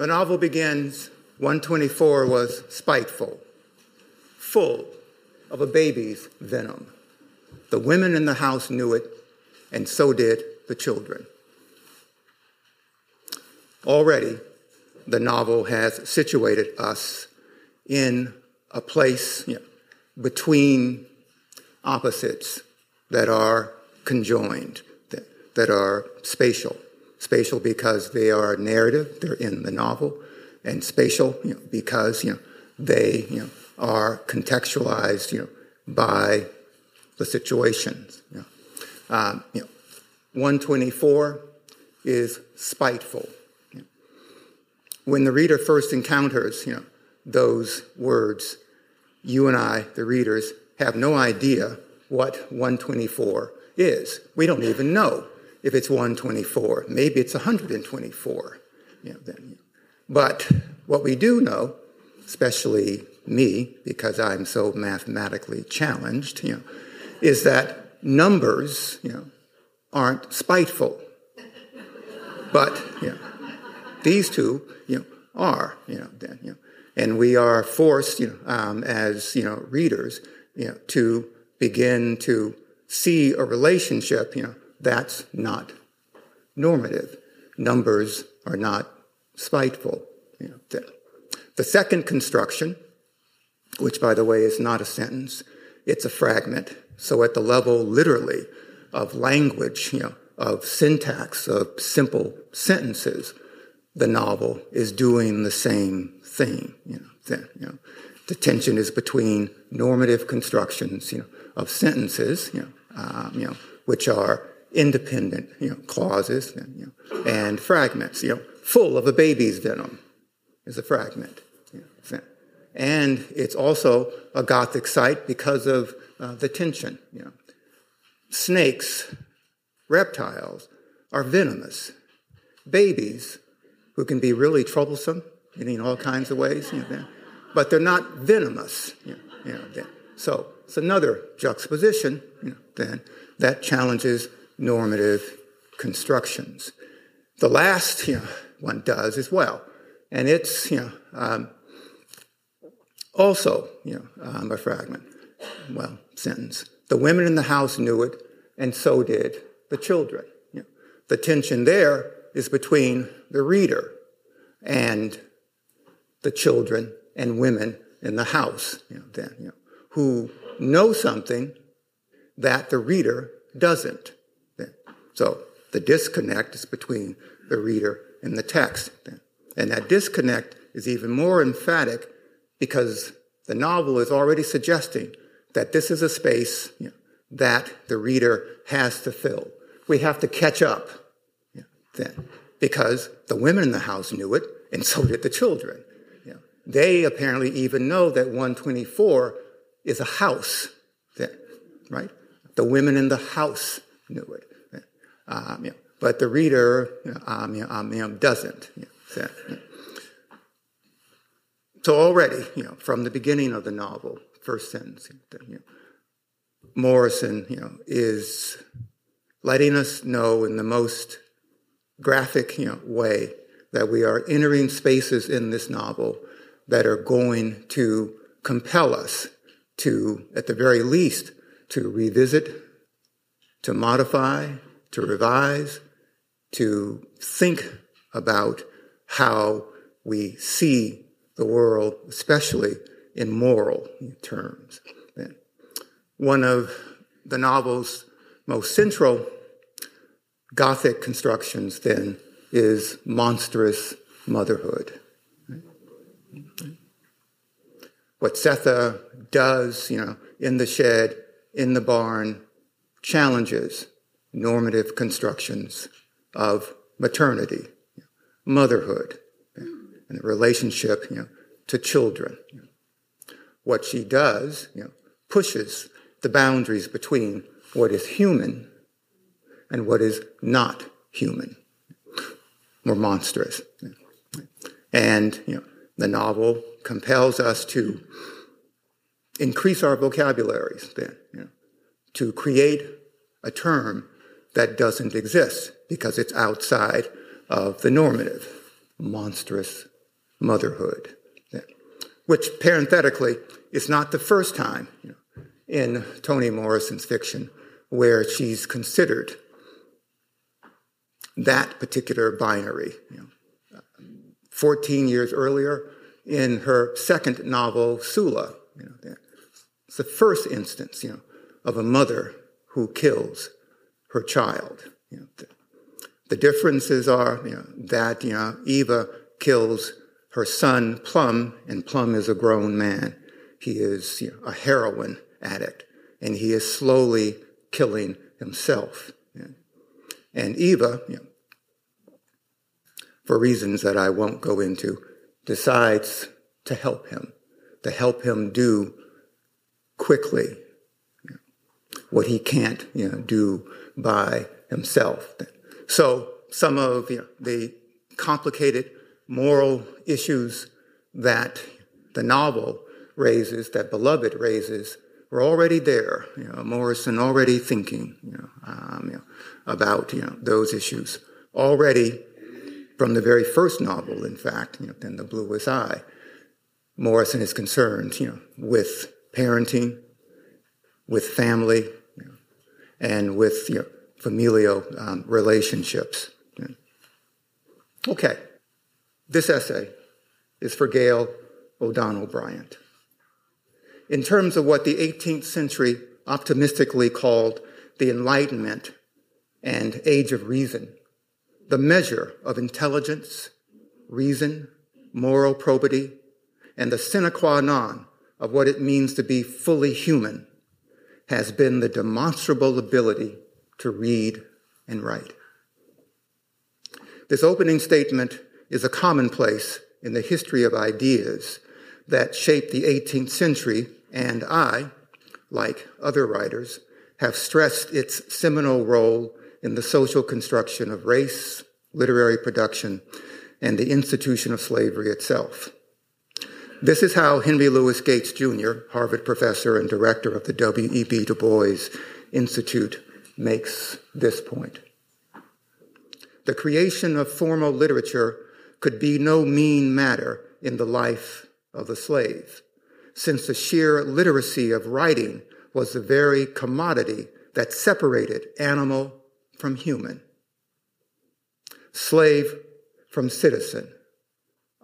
The novel begins, 124 was spiteful, full of a baby's venom. The women in the house knew it, and so did the children. Already, the novel has situated us in a place between opposites that are conjoined, that are spatial. Spatial because they are narrative, they're in the novel, and spatial because they are contextualized by the situations. 124 is spiteful. When the reader first encounters those words, you and I, the readers, have no idea what 124 is. We don't even know if it's 124. Maybe it's 124. But what we do know, especially me, because I'm so mathematically challenged, is that numbers aren't spiteful. But these two are. And we are forced, as readers, to begin to see a relationship, that's not normative. Numbers are not spiteful. The second construction, which, by the way, is not a sentence, it's a fragment. So at the level, literally, of language, of syntax, of simple sentences, the novel is doing the same thing. The tension is between normative constructions of sentences, which are independent clauses and fragments. Full of a baby's venom is a fragment, and it's also a Gothic site because of the tension. Snakes, reptiles are venomous. Babies, who can be really troublesome in all kinds of ways, but they're not venomous. So it's another juxtaposition that challenges normative constructions. The last one does as well, and it's also a fragment, sentence. The women in the house knew it, and so did the children. The tension there is between the reader and the children and women in the house, who know something that the reader doesn't. So the disconnect is between the reader and the text. And that disconnect is even more emphatic because the novel is already suggesting that this is a space that the reader has to fill. We have to catch up because the women in the house knew it, and so did the children. They apparently even know that 124 is a house, right? The women in the house knew it. But the reader doesn't. So already, from the beginning of the novel, first sentence, Morrison is letting us know in the most graphic way that we are entering spaces in this novel that are going to compel us to, at the very least, to revisit, to modify, to revise, to think about how we see the world, especially in moral terms. One of the novel's most central Gothic constructions, then, is monstrous motherhood. What Sethe does, in the shed, in the barn, challenges normative constructions of maternity, motherhood, and the relationship, to children. What she does, pushes the boundaries between what is human and what is not human, more monstrous. And the novel compels us to increase our vocabularies then, to create a term that doesn't exist because it's outside of the normative. monstrous motherhood, which parenthetically is not the first time in Toni Morrison's fiction where she's considered that particular binary. 14 years earlier in her second novel, Sula, it's the first instance of a mother who kills her child. The differences are that Eva kills her son Plum, and Plum is a grown man. He is a heroin addict, and he is slowly killing himself. And Eva, for reasons that I won't go into, decides to help him do quickly what he can't do by himself. So some of the complicated moral issues that the novel raises, that Beloved raises, were already there. Morrison already thinking about those issues already from the very first novel. In fact, in The Bluest Eye, Morrison is concerned with parenting, with family, and with familial relationships. Okay, this essay is for Gail O'Donnell Bryant. In terms of what the 18th century optimistically called the Enlightenment and Age of Reason, the measure of intelligence, reason, moral probity, and the sine qua non of what it means to be fully human has been the demonstrable ability to read and write. This opening statement is a commonplace in the history of ideas that shaped the 18th century, and I, like other writers, have stressed its seminal role in the social construction of race, literary production, and the institution of slavery itself. This is how Henry Louis Gates, Jr., Harvard professor and director of the W.E.B. Du Bois Institute, makes this point. The creation of formal literature could be no mean matter in the life of the slave, since the sheer literacy of writing was the very commodity that separated animal from human, slave from citizen,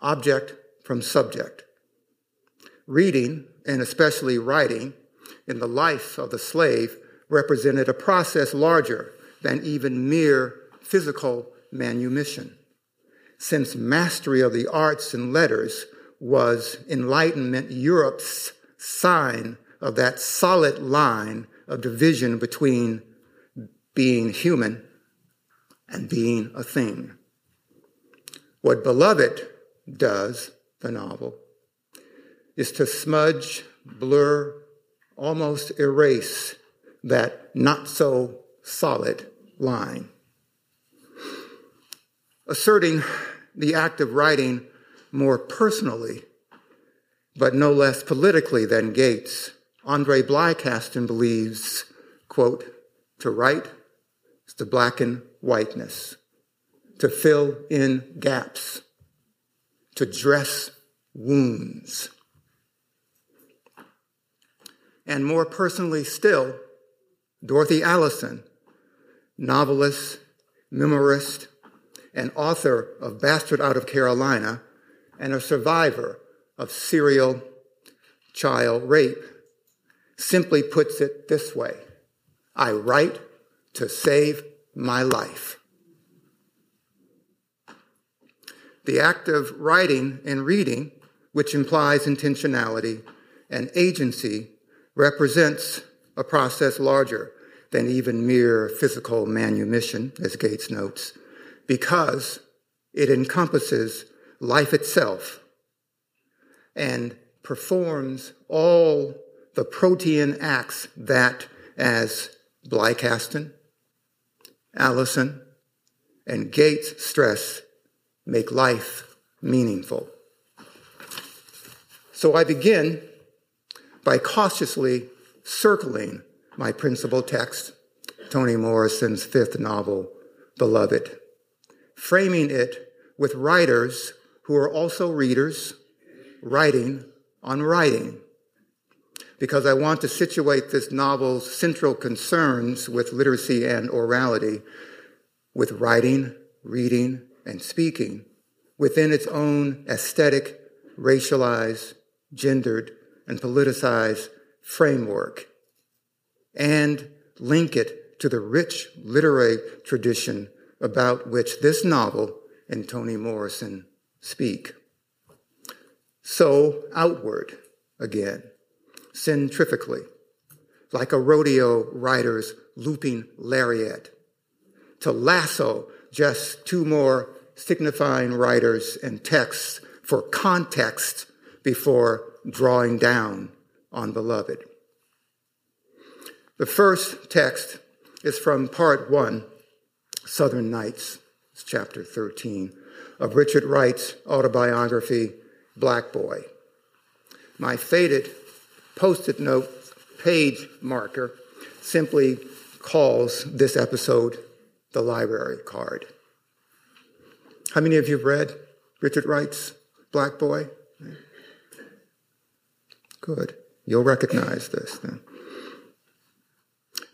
object from subject. Reading, and especially writing, in the life of the slave represented a process larger than even mere physical manumission, since mastery of the arts and letters was Enlightenment Europe's sign of that solid line of division between being human and being a thing. What Beloved does, the novel, is to smudge, blur, almost erase that not-so-solid line. Asserting the act of writing more personally, but no less politically than Gates, André Bleikasten believes, quote, to write is to blacken whiteness, to fill in gaps, to dress wounds. And more personally still, Dorothy Allison, novelist, memoirist, and author of Bastard Out of Carolina, and a survivor of serial child rape, simply puts it this way: I write to save my life. The act of writing and reading, which implies intentionality and agency, represents a process larger than even mere physical manumission, as Gates notes, because it encompasses life itself and performs all the protean acts that, as Bleikasten, Allison, and Gates stress, make life meaningful. So I begin by cautiously circling my principal text, Toni Morrison's fifth novel, Beloved, framing it with writers who are also readers writing on writing, because I want to situate this novel's central concerns with literacy and orality, with writing, reading, and speaking, within its own aesthetic, racialized, gendered, and politicized framework, and link it to the rich literary tradition about which this novel and Toni Morrison speak. So outward again, centrifugally, like a rodeo rider's looping lariat, to lasso just two more signifying writers and texts for context before drawing down on Beloved. The first text is from part one, Southern Nights, chapter 13, of Richard Wright's autobiography, Black Boy. My faded Post-it note page marker simply calls this episode the library card. How many of you have read Richard Wright's Black Boy? Good. You'll recognize this then.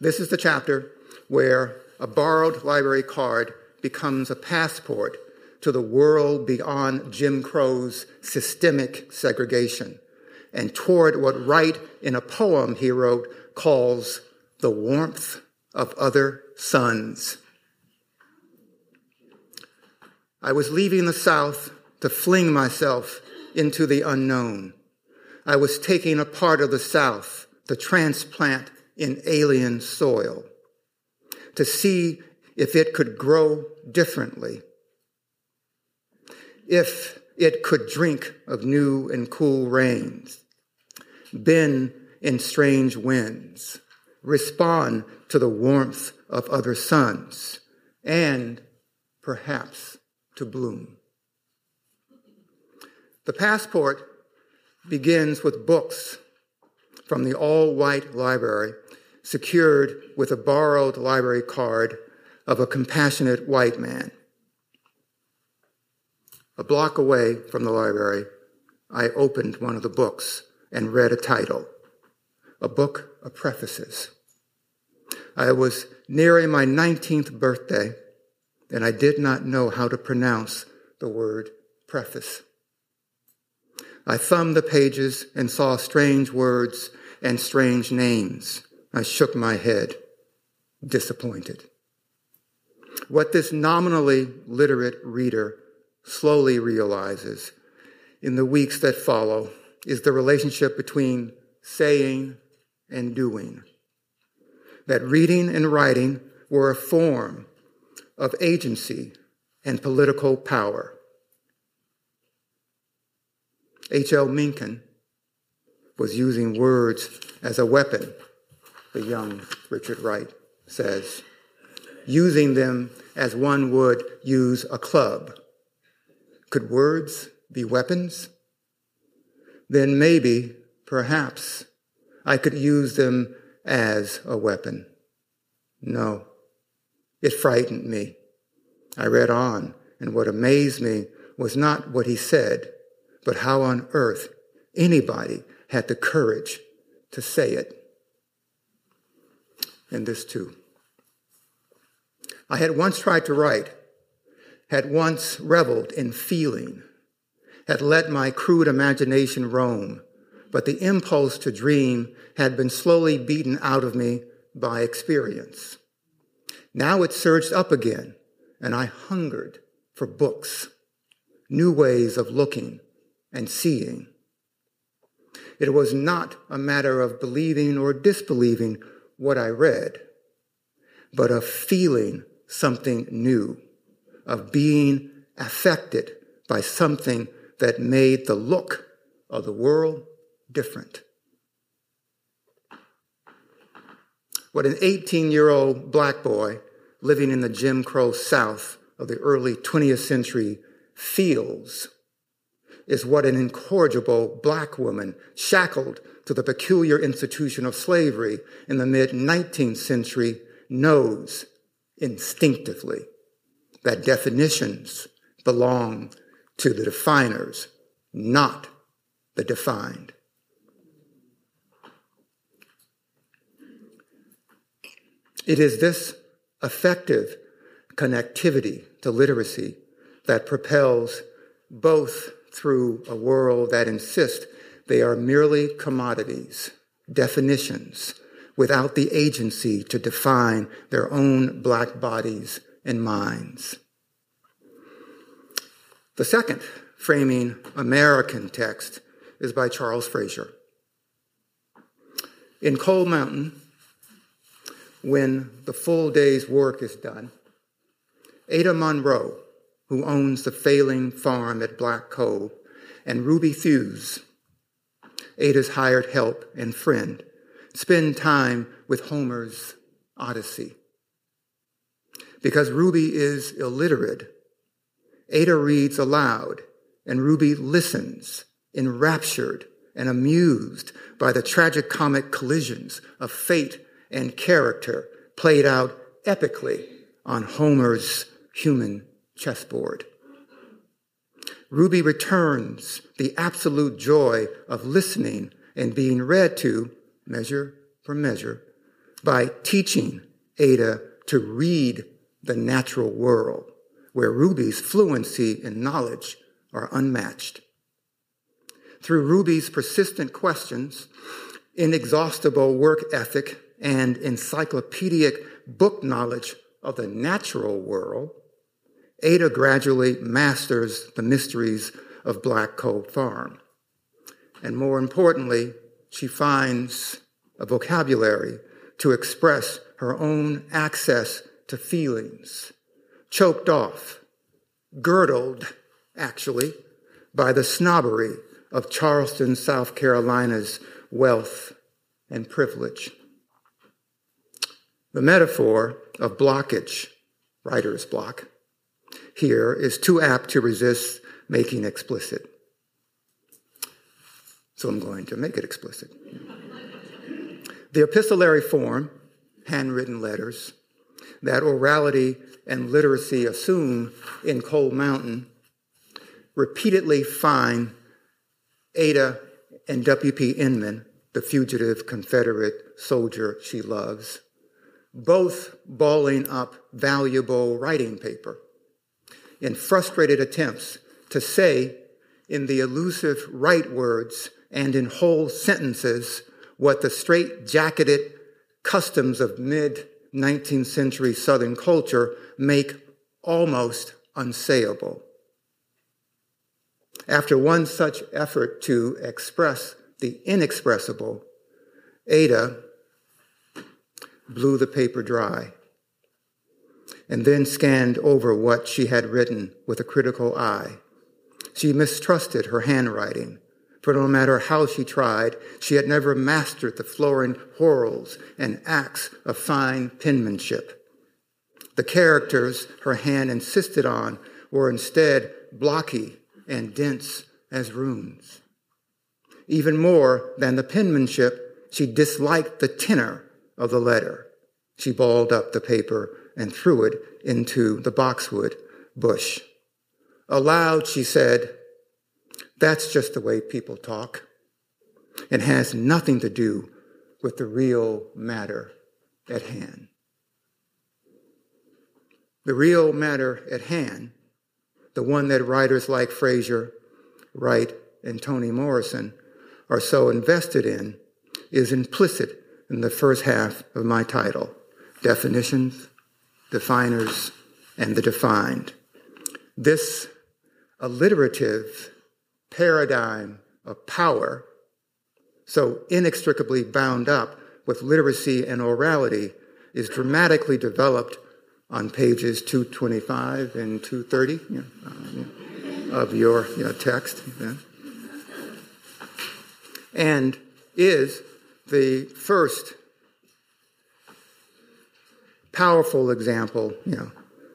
This is the chapter where a borrowed library card becomes a passport to the world beyond Jim Crow's systemic segregation and toward what Wright, in a poem he wrote, calls the warmth of other suns. I was leaving the South to fling myself into the unknown. I was taking a part of the South, the transplant in alien soil, to see if it could grow differently, if it could drink of new and cool rains, bend in strange winds, respond to the warmth of other suns, and perhaps to bloom. The passport begins with books from the all-white library, secured with a borrowed library card of a compassionate white man. A block away from the library, I opened one of the books and read a title, a book of prefaces. I was nearing my 19th birthday, and I did not know how to pronounce the word preface. I thumbed the pages and saw strange words and strange names. I shook my head, disappointed. What this nominally literate reader slowly realizes in the weeks that follow is the relationship between saying and doing. That reading and writing were a form of agency and political power. H.L. Mencken was using words as a weapon, the young Richard Wright says, using them as one would use a club. Could words be weapons? Then maybe, perhaps, I could use them as a weapon. No, it frightened me. I read on, and what amazed me was not what he said, but how on earth anybody had the courage to say it. And this too. I had once tried to write, had once reveled in feeling, had let my crude imagination roam, but the impulse to dream had been slowly beaten out of me by experience. Now it surged up again, and I hungered for books, new ways of looking and seeing. It was not a matter of believing or disbelieving what I read, but of feeling something new, of being affected by something that made the look of the world different. What an 18-year-old black boy living in the Jim Crow South of the early 20th century feels is what an incorrigible black woman shackled to the peculiar institution of slavery in the mid-19th century knows instinctively. That definitions belong to the definers, not the defined. It is this effective connectivity to literacy that propels both through a world that insists they are merely commodities, definitions, without the agency to define their own black bodies and minds. The second framing American text is by Charles Fraser. In Cold Mountain, when the full day's work is done, Ada Monroe, who owns the failing farm at Black Cove, and Ruby Thews, Ada's hired help and friend, spend time with Homer's Odyssey. Because Ruby is illiterate, Ada reads aloud, and Ruby listens, enraptured and amused by the tragicomic collisions of fate and character played out epically on Homer's human chessboard. Ruby returns the absolute joy of listening and being read to, measure for measure, by teaching Ada to read the natural world, where Ruby's fluency and knowledge are unmatched. Through Ruby's persistent questions, inexhaustible work ethic, and encyclopedic book knowledge of the natural world, Ada gradually masters the mysteries of Black Cove Farm. And more importantly, she finds a vocabulary to express her own access to feelings, choked off, girdled, actually, by the snobbery of Charleston, South Carolina's wealth and privilege. The metaphor of blockage, writer's block, here is too apt to resist making explicit. So I'm going to make it explicit. The epistolary form, handwritten letters, that orality and literacy assume in Cold Mountain, repeatedly find Ada and W.P. Inman, the fugitive Confederate soldier she loves, both balling up valuable writing paper in frustrated attempts to say in the elusive right words and in whole sentences what the straight-jacketed customs of mid-19th century Southern culture make almost unsayable. After one such effort to express the inexpressible, Ada blew the paper dry, and then scanned over what she had written with a critical eye. She mistrusted her handwriting, for no matter how she tried, she had never mastered the florid whorls and acts of fine penmanship. The characters her hand insisted on were instead blocky and dense as runes. Even more than the penmanship, she disliked the tenor of the letter. She balled up the paper and threw it into the boxwood bush. Aloud, she said, "That's just the way people talk. It has nothing to do with the real matter at hand." The real matter at hand, the one that writers like Fraser, Wright, and Toni Morrison are so invested in, is implicit in the first half of my title, Definitions, Definers, and the Defined. This alliterative paradigm of power, so inextricably bound up with literacy and orality, is dramatically developed on pages 225 and 230 of your text. And is the first powerful example,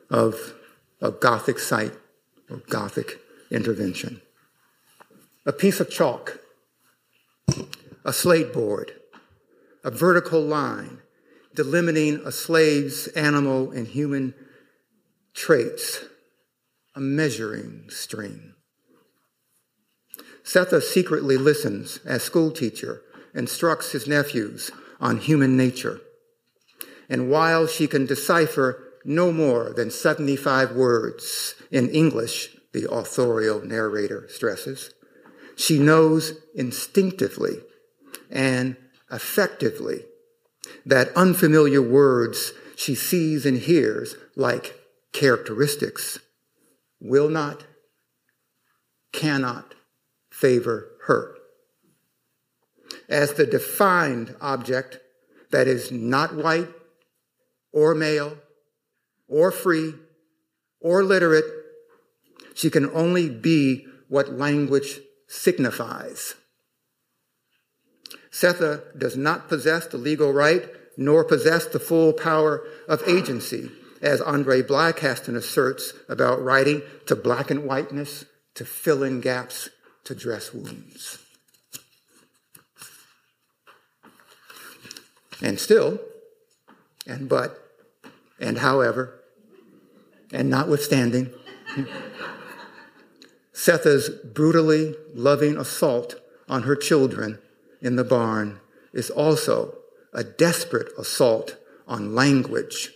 of a Gothic site or Gothic intervention. A piece of chalk, a slate board, a vertical line delimiting a slave's animal and human traits, a measuring string. Sethe secretly listens as schoolteacher instructs his nephews on human nature. And while she can decipher no more than 75 words in English, the authorial narrator stresses, she knows instinctively and effectively that unfamiliar words she sees and hears, like characteristics, will not, cannot favor her. As the defined object that is not white or male or free or literate, she can only be what language signifies. Sethe does not possess the legal right nor possess the full power of agency, as André Bleikasten asserts about writing, to blacken whiteness, to fill in gaps, to dress wounds. And still, and but, and however, and notwithstanding, Sethe's brutally loving assault on her children in the barn is also a desperate assault on language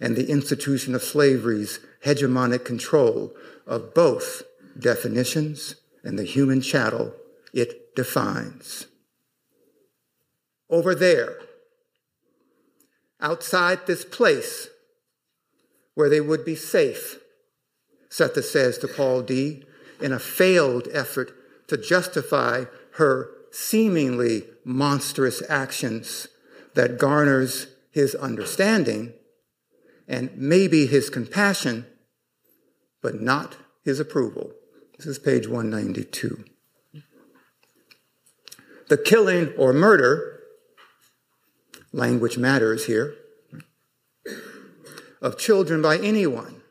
and the institution of slavery's hegemonic control of both definitions and the human chattel it defines. Over there, outside this place where they would be safe, Sethe says to Paul D., in a failed effort to justify her seemingly monstrous actions that garners his understanding and maybe his compassion, but not his approval. This is page 192. The killing or murder, language matters here, of children by anyone,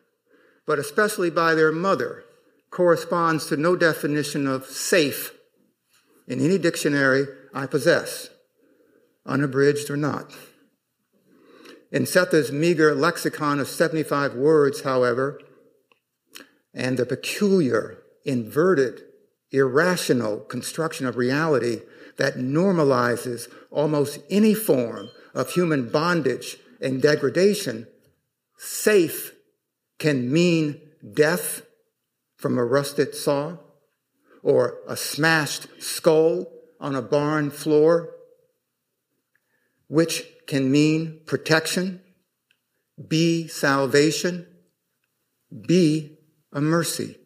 but especially by their mother, corresponds to no definition of safe in any dictionary I possess, unabridged or not. In Sethe's meager lexicon of 75 words, however, and the peculiar, inverted, irrational construction of reality that normalizes almost any form of human bondage and degradation, safe can mean death from a rusted saw or a smashed skull on a barn floor, which can mean protection, be salvation, be a mercy.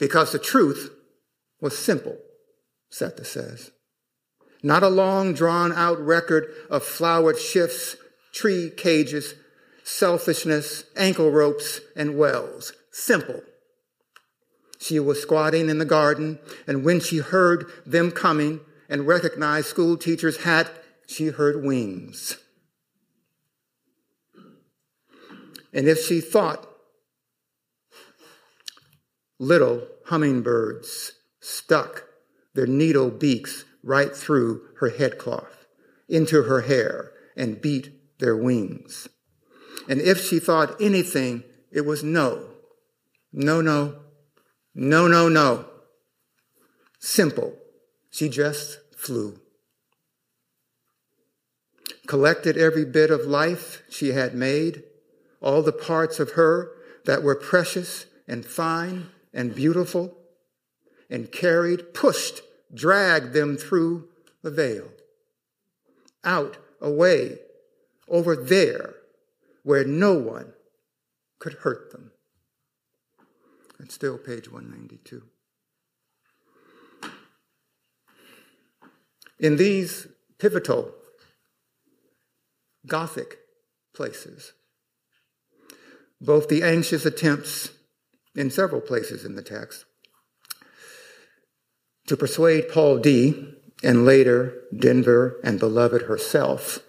Because the truth was simple, Sethe says. Not a long, drawn-out record of flowered shifts, tree cages, selfishness, ankle ropes, and wells. Simple. She was squatting in the garden, and when she heard them coming and recognized school teacher's hat, she heard wings. And if she thought little hummingbirds stuck their needle beaks right through her headcloth, into her hair, and beat their wings. And if she thought anything, it was no. No, no. No, no, no. Simple. She just flew. Collected every bit of life she had made, all the parts of her that were precious and fine and beautiful, and carried, pushed, dragged them through the veil. Out, away, over there, where no one could hurt them. That's still page 192. In these pivotal Gothic places, both the anxious attempts in several places in the text to persuade Paul D., and later Denver and Beloved herself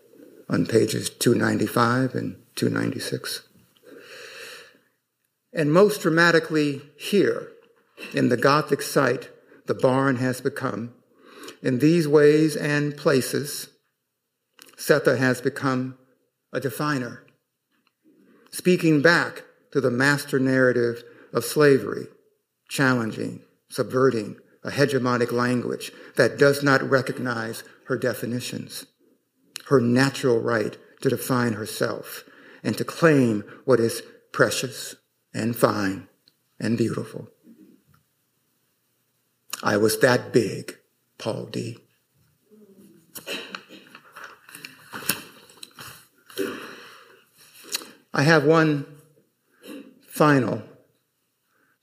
on pages 295 and 296. And most dramatically here, in the Gothic site the barn has become, in these ways and places, Sethe has become a definer, speaking back to the master narrative of slavery, challenging, subverting a hegemonic language that does not recognize her definitions, her natural right to define herself and to claim what is precious and fine and beautiful. I was that big, Paul D. I have one final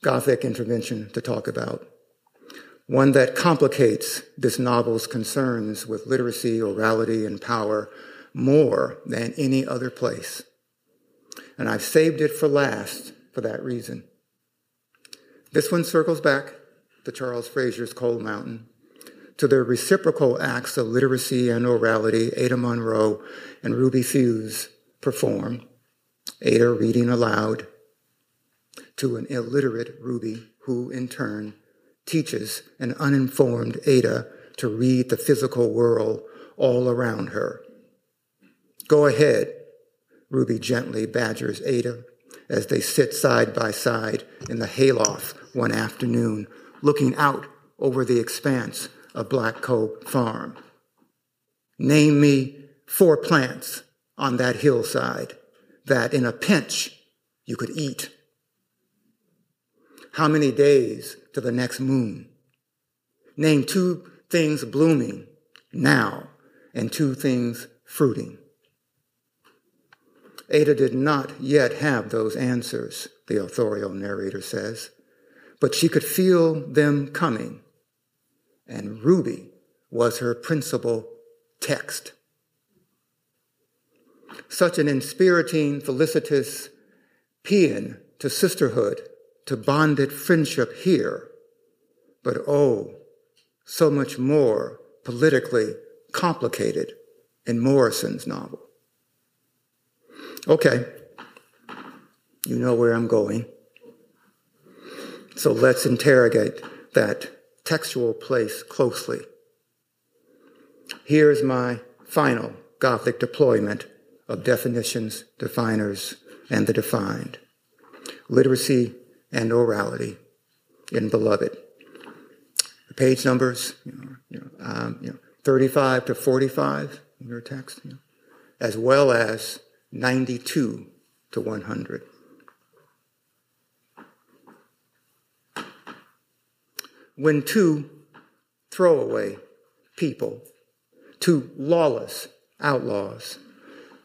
Gothic intervention to talk about, one that complicates this novel's concerns with literacy, orality, and power more than any other place. And I've saved it for last for that reason. This one circles back to Charles Fraser's Cold Mountain, to the reciprocal acts of literacy and orality Ada Monroe and Ruby Fuse perform, Ada reading aloud to an illiterate Ruby, who in turn teaches an uninformed Ada to read the physical world all around her. Go ahead, Ruby gently badgers Ada as they sit side by side in the hayloft one afternoon, looking out over the expanse of Black Cove Farm. Name me 4 plants on that hillside that in a pinch you could eat. How many days to the next moon? Name 2 things blooming now and 2 things fruiting. Ada did not yet have those answers, the authorial narrator says, but she could feel them coming, and Ruby was her principal text. Such an inspiriting, felicitous paean to sisterhood, to bonded friendship here, but oh, so much more politically complicated in Morrison's novel. Okay, you know where I'm going. So let's interrogate that textual place closely. Here's my final Gothic deployment of definitions, definers, and the defined. Literacy and orality in Beloved. The page numbers, 35 to 45 in your text, as well as 92 to 100. When 2 throwaway people, 2 lawless outlaws,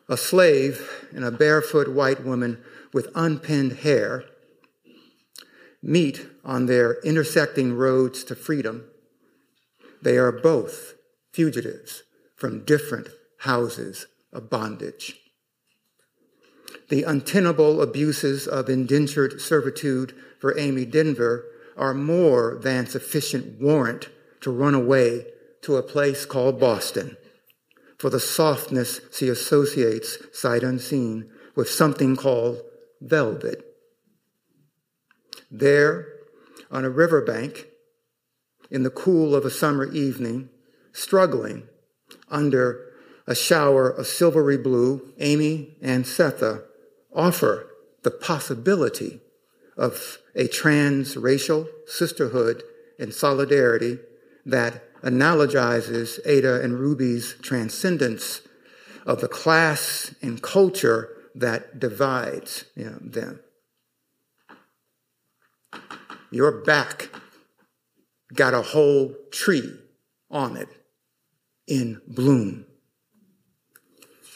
a slave and a barefoot white woman with unpinned hair, meet on their intersecting roads to freedom, they are both fugitives from different houses of bondage. The untenable abuses of indentured servitude for Amy Denver are more than sufficient warrant to run away to a place called Boston, for the softness she associates, sight unseen, with something called velvet. There, on a riverbank, in the cool of a summer evening, struggling under a shower of silvery blue, Amy and Setha offer the possibility of a transracial sisterhood and solidarity that analogizes Ada and Ruby's transcendence of the class and culture that divides them. Your back got a whole tree on it in bloom.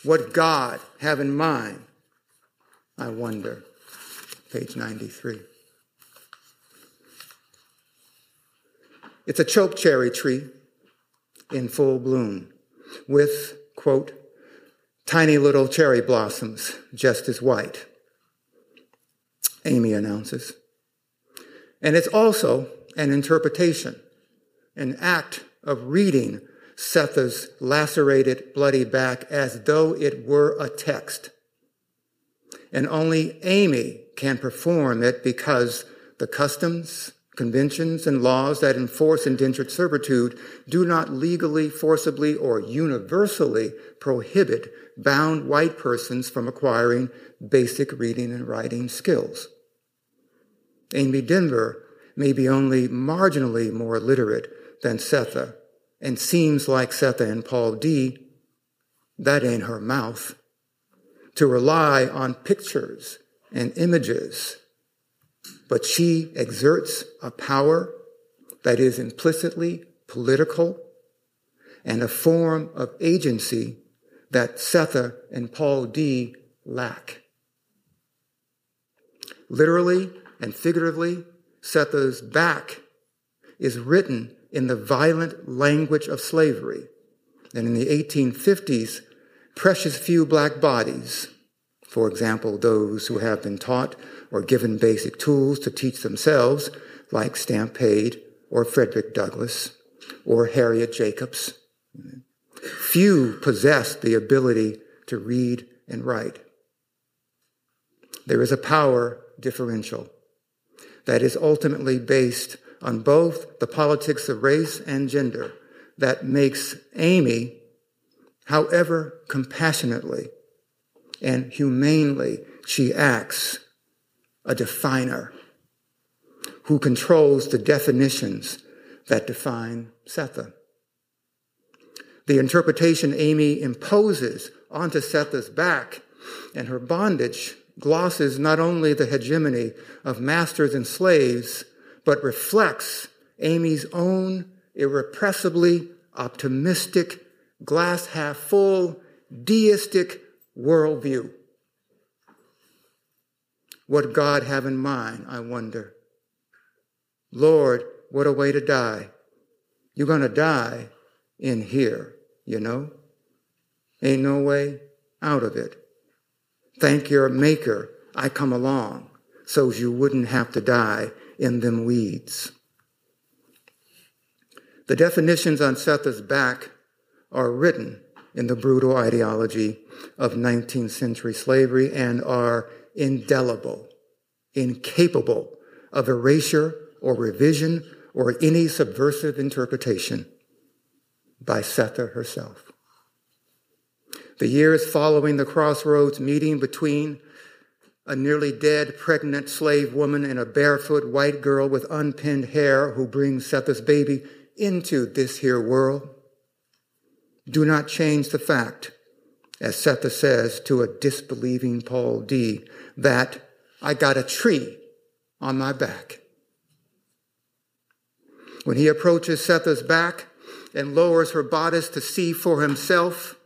What God have in mind, I wonder. Page 93. It's a chokecherry tree in full bloom with, quote, tiny little cherry blossoms just as white, Amy announces. And it's also an interpretation, an act of reading Setha's lacerated, bloody back as though it were a text. And only Amy can perform it because the customs, Conventions and laws that enforce indentured servitude do not legally, forcibly, or universally prohibit bound white persons from acquiring basic reading and writing skills. Amy Denver may be only marginally more literate than Sethe, and seems like Sethe and Paul D. That ain't her mouth. To rely on pictures and images, but she exerts a power that is implicitly political and a form of agency that Sethe and Paul D. lack. Literally and figuratively, Sethe's back is written in the violent language of slavery. And in the 1850s, precious few black bodies, for example, those who have been taught or given basic tools to teach themselves, like Stampede or Frederick Douglass or Harriet Jacobs, few possessed the ability to read and write. There is a power differential that is ultimately based on both the politics of race and gender that makes Amy, however compassionately and humanely she acts, a definer who controls the definitions that define Sethe. The interpretation Amy imposes onto Sethe's back and her bondage glosses not only the hegemony of masters and slaves, but reflects Amy's own irrepressibly optimistic, glass-half-full, deistic worldview. What God have in mind, I wonder. Lord, what a way to die. You're going to die in here, you know. Ain't no way out of it. Thank your maker I come along so you wouldn't have to die in them weeds. The definitions on Sethe's back are written in the brutal ideology of 19th century slavery and are indelible, incapable of erasure or revision or any subversive interpretation by Sethe herself. The years following the crossroads meeting between a nearly dead pregnant slave woman and a barefoot white girl with unpinned hair who brings Sethe's baby into this here world do not change the fact, as Sethe says to a disbelieving Paul D., that I got a tree on my back. When he approaches Sethe's back and lowers her bodice to see for himself,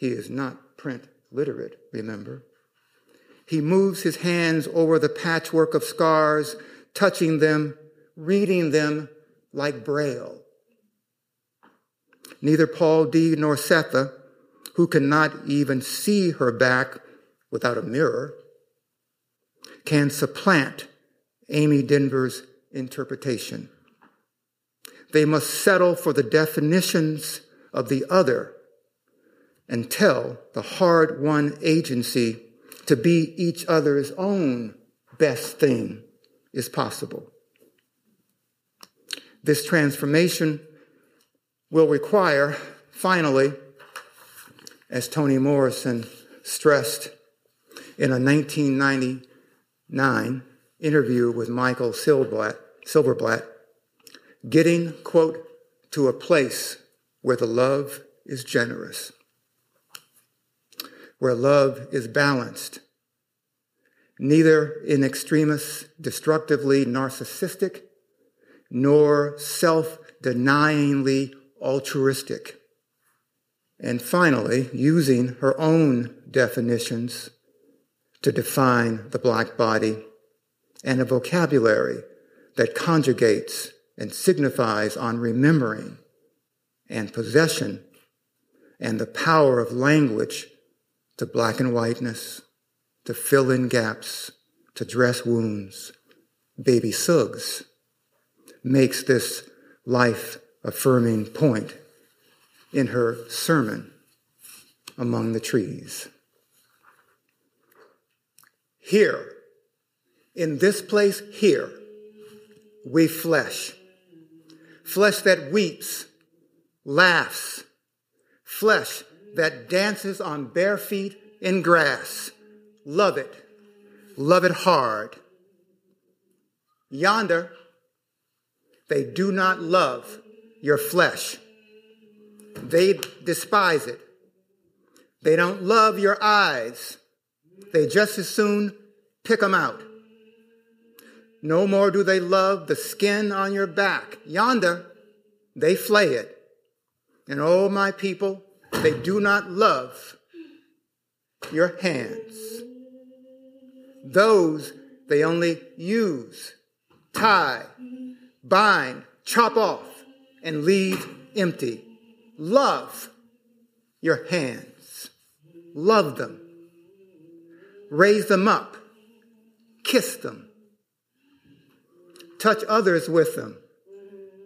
he is not print literate, remember. He moves his hands over the patchwork of scars, touching them, reading them like Braille. Neither Paul D. nor Sethe, who cannot even see her back without a mirror, can supplant Amy Denver's interpretation. They must settle for the definitions of the other and tell the hard-won agency to be each other's own best thing is possible. This transformation will require, finally, as Toni Morrison stressed in a 1999 interview with Michael Silverblatt, getting, quote, to a place where the love is generous, where love is balanced, neither in extremis, destructively narcissistic, nor self-denyingly altruistic. And finally, using her own definitions to define the black body and a vocabulary that conjugates and signifies on remembering and possession and the power of language to blacken whiteness, to fill in gaps, to dress wounds. Baby Suggs makes this life-affirming point in her sermon, Among the Trees. Here, in this place here, we flesh. Flesh that weeps, laughs. Flesh that dances on bare feet in grass. Love it. Love it hard. Yonder, they do not love your flesh. They despise it. They don't love your eyes. They just as soon pick them out. No more do they love the skin on your back. Yonder, they flay it. And oh, my people, they do not love your hands. Those they only use, tie, bind, chop off, and leave empty. Love your hands. Love them. Raise them up. Kiss them. Touch others with them.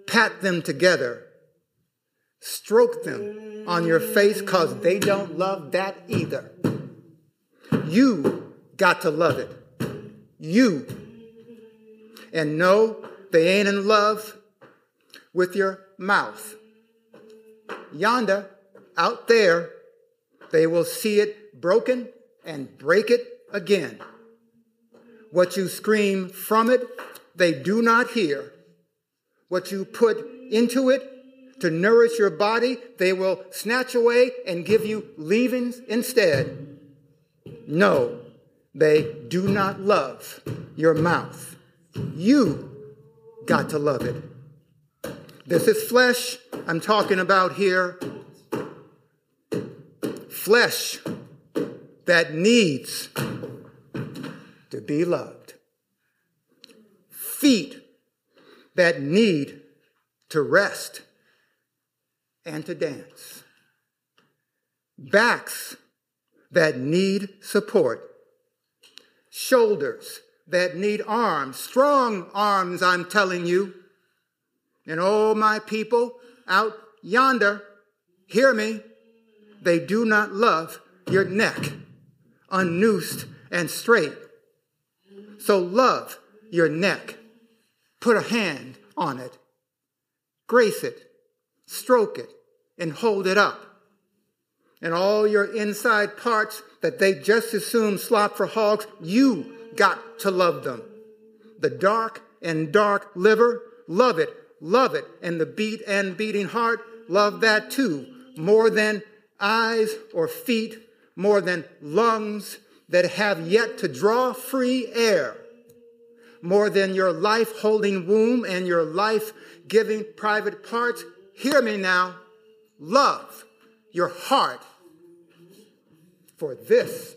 Pat them together. Stroke them on your face, because they don't love that either. You got to love it. You. And no, they ain't in love with your mouth. Yonder, out there, they will see it broken and break it again. What you scream from it, they do not hear. What you put into it to nourish your body, they will snatch away and give you leavings instead. No, they do not love your mouth. You got to love it. This is flesh I'm talking about here. Flesh that needs to be loved. Feet that need to rest and to dance. Backs that need support. Shoulders that need arms. Strong arms, I'm telling you. And oh, my people out yonder, hear me. They do not love your neck, unnoosed and straight. So love your neck. Put a hand on it. Grace it. Stroke it. And hold it up. And all your inside parts that they just assume slop for hogs, you got to love them. The dark and dark liver, love it. Love it. And the beat and beating heart, love that too. More than eyes or feet, more than lungs that have yet to draw free air, more than your life-holding womb and your life-giving private parts. Hear me now. Love your heart. For this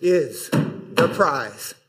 is the prize.